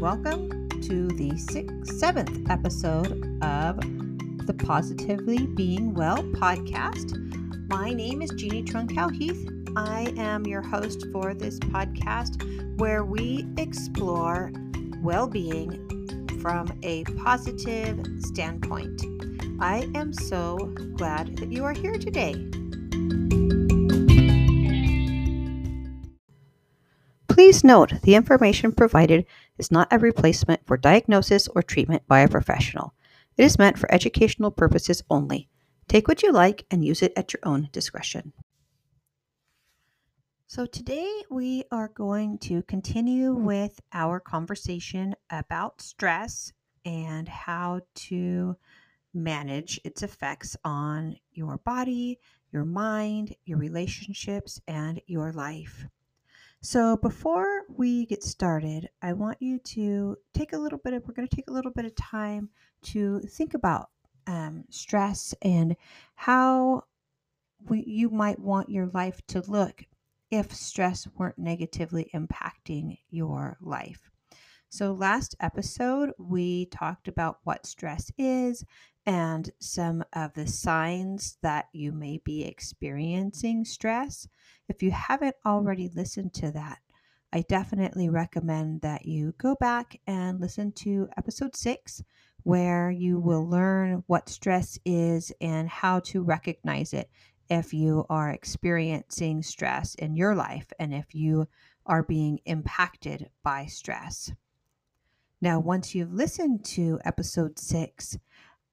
welcome to the seventh episode of the Positively Being Well podcast. My name is Jeannie Trunkow-Heath. I am your host for this podcast where we explore well-being from a positive standpoint. I am so glad that you are here today. Please note, the information provided is not a replacement for diagnosis or treatment by a professional. It is meant for educational purposes only. Take what you like and use it at your own discretion. So today we are going to continue with our conversation about stress and how to manage its effects on your body, your mind, your relationships, and your life. So before we get started, I want you to take a little bit of time to think about stress and how you might want your life to look if stress weren't negatively impacting your life. So last episode, we talked about what stress is and some of the signs that you may be experiencing stress. If you haven't already listened to that, I definitely recommend that you go back and listen to episode 6, where you will learn what stress is and how to recognize it if you are experiencing stress in your life and if you are being impacted by stress. Now, once you've listened to episode 6,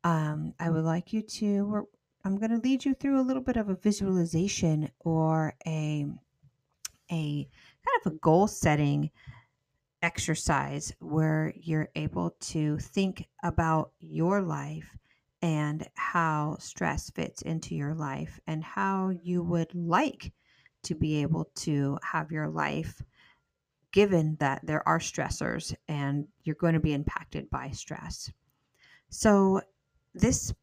I'm going to lead you through a little bit of a visualization or a kind of a goal setting exercise where you're able to think about your life and how stress fits into your life and how you would like to be able to have your life, given that there are stressors and you're going to be impacted by stress. So this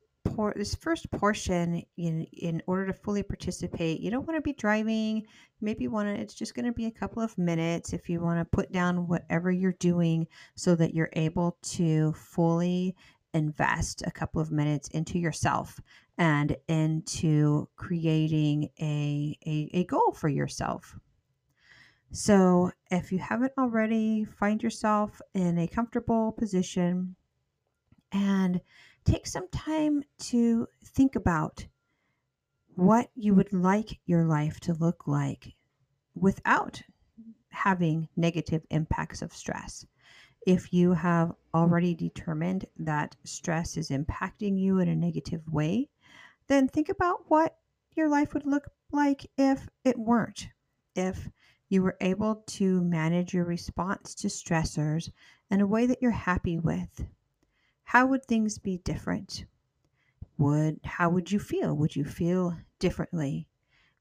first portion, in order to fully participate, you don't want to be driving. It's just going to be a couple of minutes if you want to put down whatever you're doing so that you're able to fully invest a couple of minutes into yourself and into creating a goal for yourself. So if you haven't already, find yourself in a comfortable position and take some time to think about what you would like your life to look like without having negative impacts of stress. If you have already determined that stress is impacting you in a negative way, then think about what your life would look like if it weren't. If you were able to manage your response to stressors in a way that you're happy with, how would things be different? How would you feel? Would you feel differently?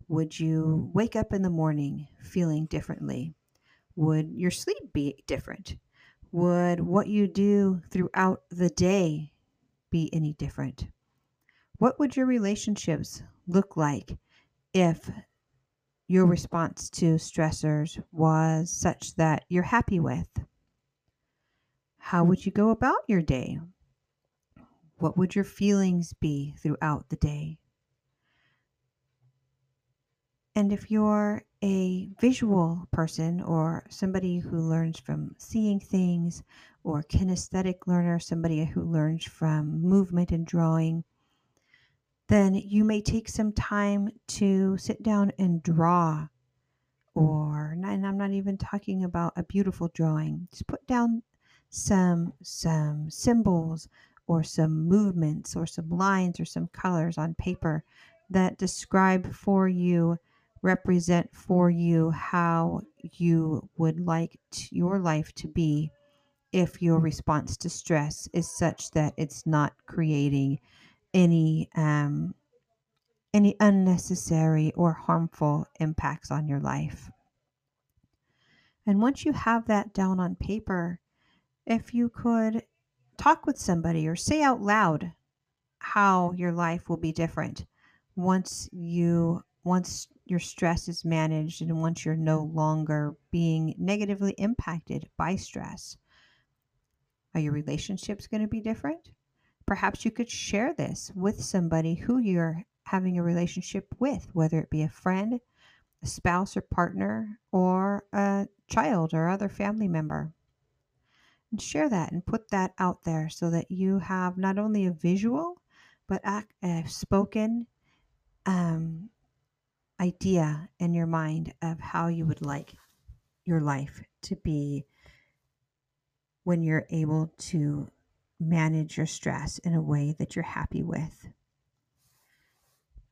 Would you wake up in the morning feeling differently? Would your sleep be different? Would what you do throughout the day be any different? What would your relationships look like if your response to stressors was such that you're happy with? How would you go about your day? What would your feelings be throughout the day? And if you're a visual person or somebody who learns from seeing things, or kinesthetic learner, somebody who learns from movement and drawing, then you may take some time to sit down and draw. And I'm not even talking about a beautiful drawing. Just put down some symbols or some movements or some lines or some colors on paper that describe for you, represent for you how you would like your life to be if your response to stress is such that it's not creating any unnecessary or harmful impacts on your life. And once you have that down on paper, if you could talk with somebody or say out loud how your life will be different once your stress is managed and once you're no longer being negatively impacted by stress, Are your relationships going to be different? Perhaps you could share this with somebody who you're having a relationship with, whether it be a friend, a spouse or partner, or a child or other family member. And share that and put that out there so that you have not only a visual, but a spoken idea in your mind of how you would like your life to be when you're able to manage your stress in a way that you're happy with.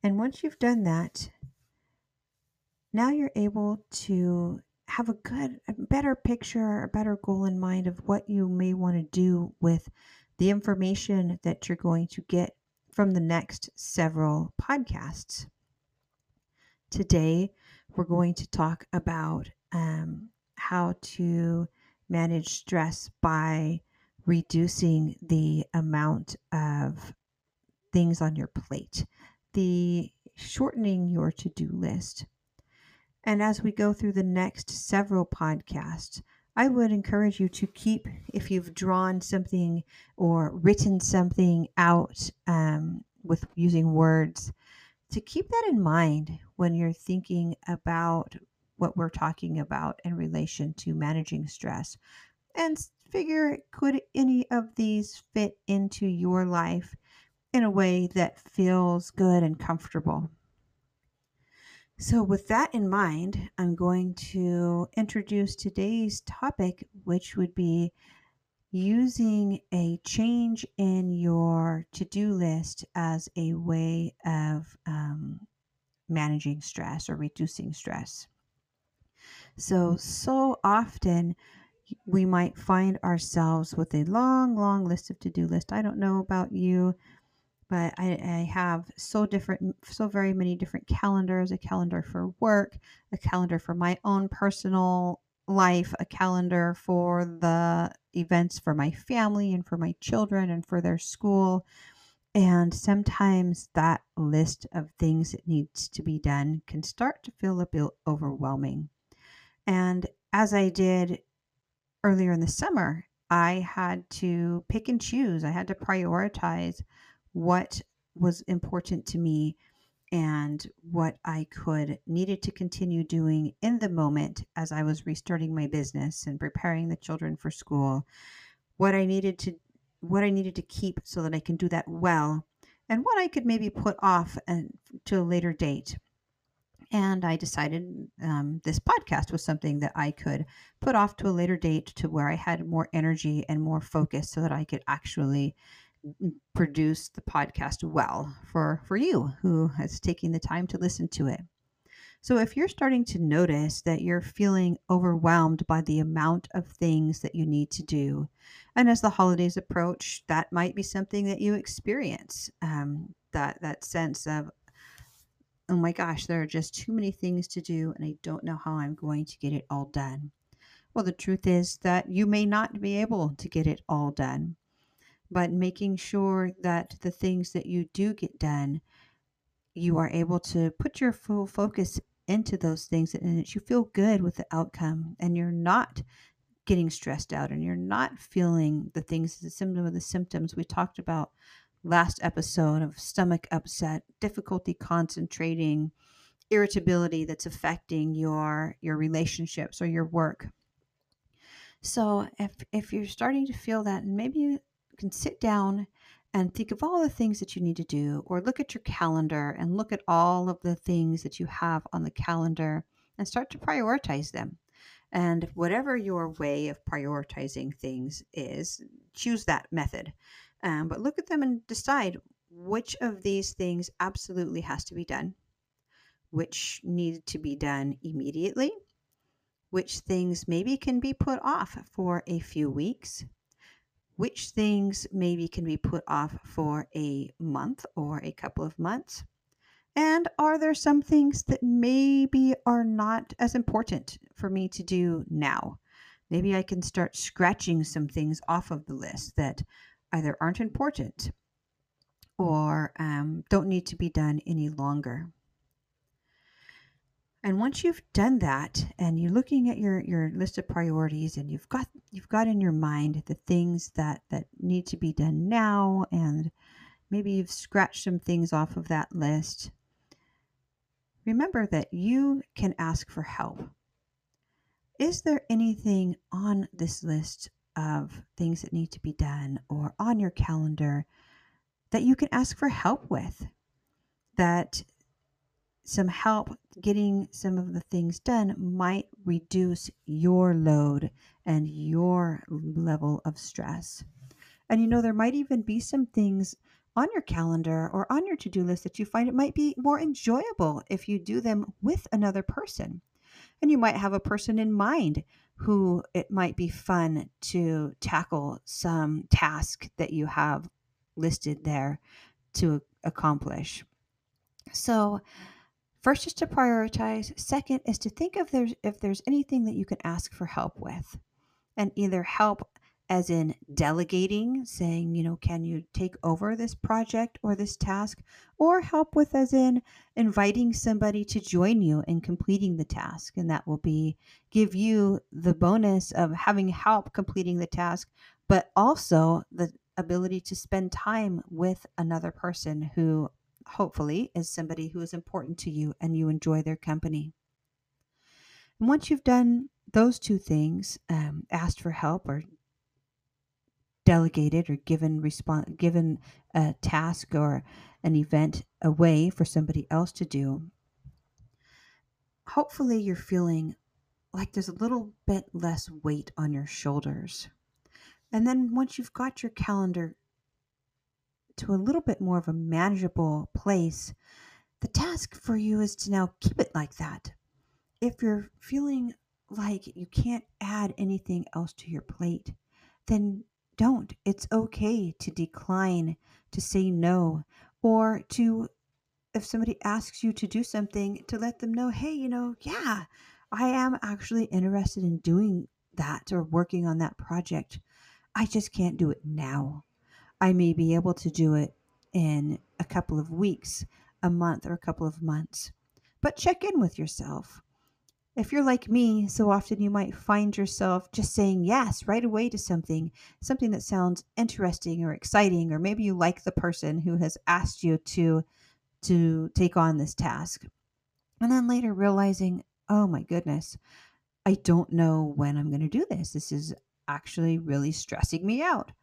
And once you've done that, now you're able to have a better picture, a better goal in mind of what you may want to do with the information that you're going to get from the next several podcasts. Today, we're going to talk about how to manage stress by reducing the amount of things on your plate, the shortening your to-do list. And as we go through the next several podcasts, I would encourage you to keep, if you've drawn something or written something out with using words, to keep that in mind when you're thinking about what we're talking about in relation to managing stress, and figure, could any of these fit into your life in a way that feels good and comfortable? So with that in mind, I'm going to introduce today's topic, which would be using a change in your to-do list as a way of managing stress or reducing stress. So often we might find ourselves with a long, long list of to-do list. I don't know about you, but I have so very many different calendars, a calendar for work, a calendar for my own personal life, a calendar for the events for my family and for my children and for their school. And sometimes that list of things that needs to be done can start to feel a bit overwhelming. And as I did earlier in the summer, I had to pick and choose. I had to prioritize what was important to me and what I needed to continue doing in the moment as I was restarting my business and preparing the children for school, what I needed to keep so that I can do that well, and what I could maybe put off to a later date. And I decided this podcast was something that I could put off to a later date, to where I had more energy and more focus so that I could actually produce the podcast well for you who is taking the time to listen to it. So if you're starting to notice that you're feeling overwhelmed by the amount of things that you need to do, and as the holidays approach, that might be something that you experience, that sense of, oh my gosh, there are just too many things to do and I don't know how I'm going to get it all done. Well, the truth is that you may not be able to get it all done, but making sure that the things that you do get done, you are able to put your full focus into those things, and that you feel good with the outcome and you're not getting stressed out and you're not feeling the symptoms we talked about last episode of stomach upset, difficulty concentrating, irritability that's affecting your relationships or your work. So if you're starting to feel that, and maybe you can sit down and think of all the things that you need to do, or look at your calendar and look at all of the things that you have on the calendar and start to prioritize them. And whatever your way of prioritizing things is, choose that method. But look at them and decide which of these things absolutely has to be done, which need to be done immediately, which things maybe can be put off for a few weeks, which things maybe can be put off for a month or a couple of months, and are there some things that maybe are not as important for me to do now? Maybe I can start scratching some things off of the list that either aren't important or don't need to be done any longer. And once you've done that and you're looking at your list of priorities, and you've got in your mind the things that need to be done now, and maybe you've scratched some things off of that list, remember that you can ask for help. Is there anything on this list of things that need to be done or on your calendar that you can ask for help with? That some help getting some of the things done might reduce your load and your level of stress. And there might even be some things on your calendar or on your to-do list that you find it might be more enjoyable if you do them with another person. And you might have a person in mind who it might be fun to tackle some task that you have listed there to accomplish. So first is to prioritize. Second is to think if there's anything that you can ask for help with, and either help as in delegating, saying, can you take over this project or this task, or help with as in inviting somebody to join you in completing the task. And that will give you the bonus of having help completing the task, but also the ability to spend time with another person who hopefully is somebody who is important to you and you enjoy their company. And once you've done those two things, asked for help or delegated or given a task or an event away for somebody else to do, hopefully you're feeling like there's a little bit less weight on your shoulders. And then once you've got your calendar to a little bit more of a manageable place, the task for you is to now keep it like that. If you're feeling like you can't add anything else to your plate, then don't. It's okay to decline, to say no, or to, if somebody asks you to do something, to let them know, hey, yeah, I am actually interested in doing that or working on that project. I just can't do it now. I may be able to do it in a couple of weeks, a month, or a couple of months. But check in with yourself. If you're like me, so often you might find yourself just saying yes right away to something that sounds interesting or exciting, or maybe you like the person who has asked you to take on this task. And then later realizing, oh my goodness, I don't know when I'm going to do this. This is actually really stressing me out.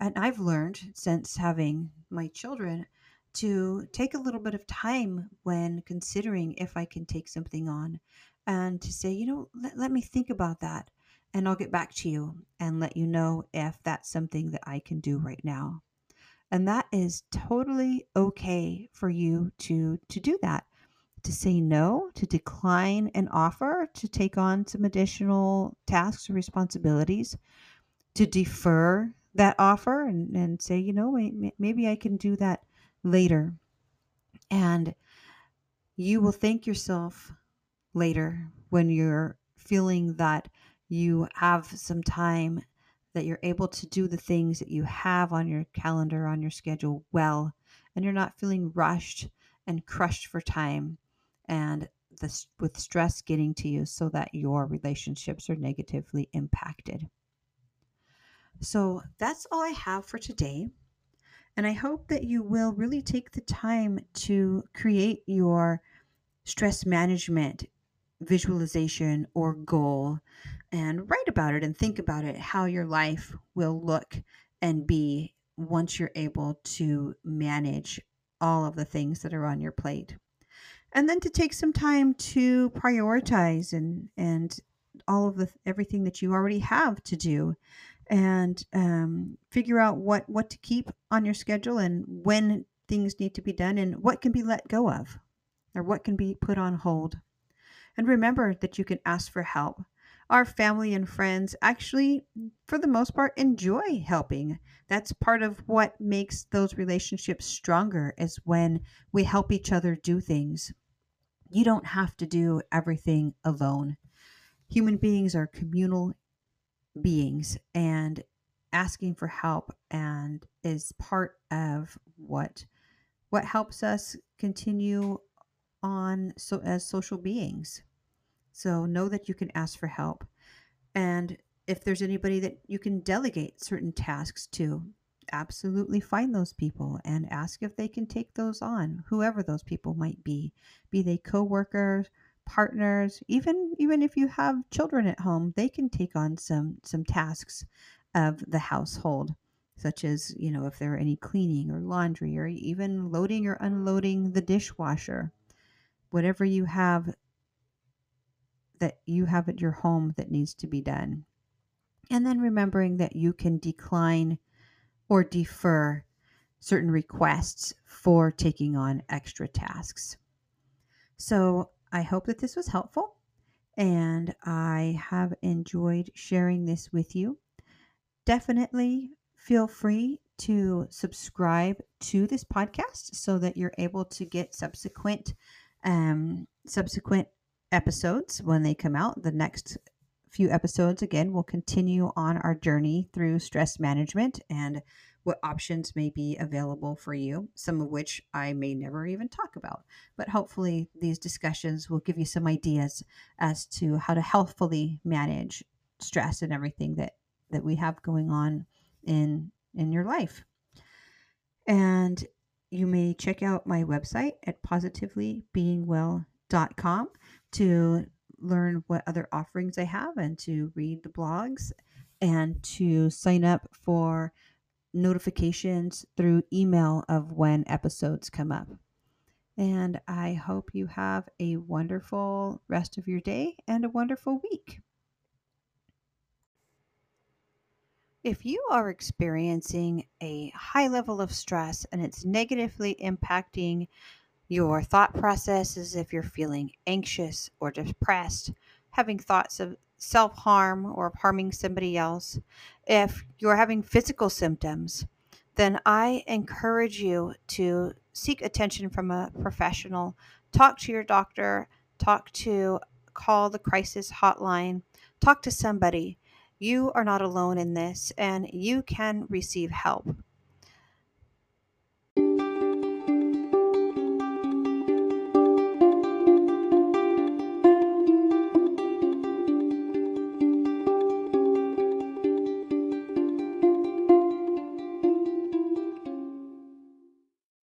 And I've learned since having my children to take a little bit of time when considering if I can take something on, and to say, let me think about that and I'll get back to you and let you know if that's something that I can do right now. And that is totally okay for you to do that, to say no, to decline an offer, to take on some additional tasks or responsibilities, to defer that offer and say, maybe I can do that later. And you will thank yourself later when you're feeling that you have some time, that you're able to do the things that you have on your calendar, on your schedule well, and you're not feeling rushed and crushed for time and with stress getting to you so that your relationships are negatively impacted. So that's all I have for today. And I hope that you will really take the time to create your stress management visualization or goal and write about it and think about it, how your life will look and be once you're able to manage all of the things that are on your plate. And then to take some time to prioritize and all of everything that you already have to do, and figure out what to keep on your schedule and when things need to be done and what can be let go of or what can be put on hold. And remember that you can ask for help. Our family and friends actually, for the most part, enjoy helping. That's part of what makes those relationships stronger, is when we help each other do things. You don't have to do everything alone. Human beings are communal beings, and asking for help and is part of what helps us continue on so as social beings. So know that you can ask for help. And if there's anybody that you can delegate certain tasks to, absolutely find those people and ask if they can take those on, whoever those people might be they co-workers, partners, even if you have children at home, they can take on some tasks of the household, such as, you know, if there are any cleaning or laundry or even loading or unloading the dishwasher, whatever you have that you have at your home that needs to be done. And then remembering that you can decline or defer certain requests for taking on extra tasks. So I hope that this was helpful, and I have enjoyed sharing this with you. Definitely feel free to subscribe to this podcast so that you're able to get subsequent episodes when they come out. The next few episodes, again, will continue on our journey through stress management and what options may be available for you, some of which I may never even talk about. But hopefully these discussions will give you some ideas as to how to healthfully manage stress and everything that we have going on in your life. And you may check out my website at positivelybeingwell.com to learn what other offerings I have and to read the blogs and to sign up for notifications through email of when episodes come up. And I hope you have a wonderful rest of your day and a wonderful week. If you are experiencing a high level of stress and it's negatively impacting your thought processes, if you're feeling anxious or depressed, having thoughts of self-harm or harming somebody else, if you're having physical symptoms, then I encourage you to seek attention from a professional. Talk to your doctor, call the crisis hotline, talk to somebody. You are not alone in this, and you can receive help.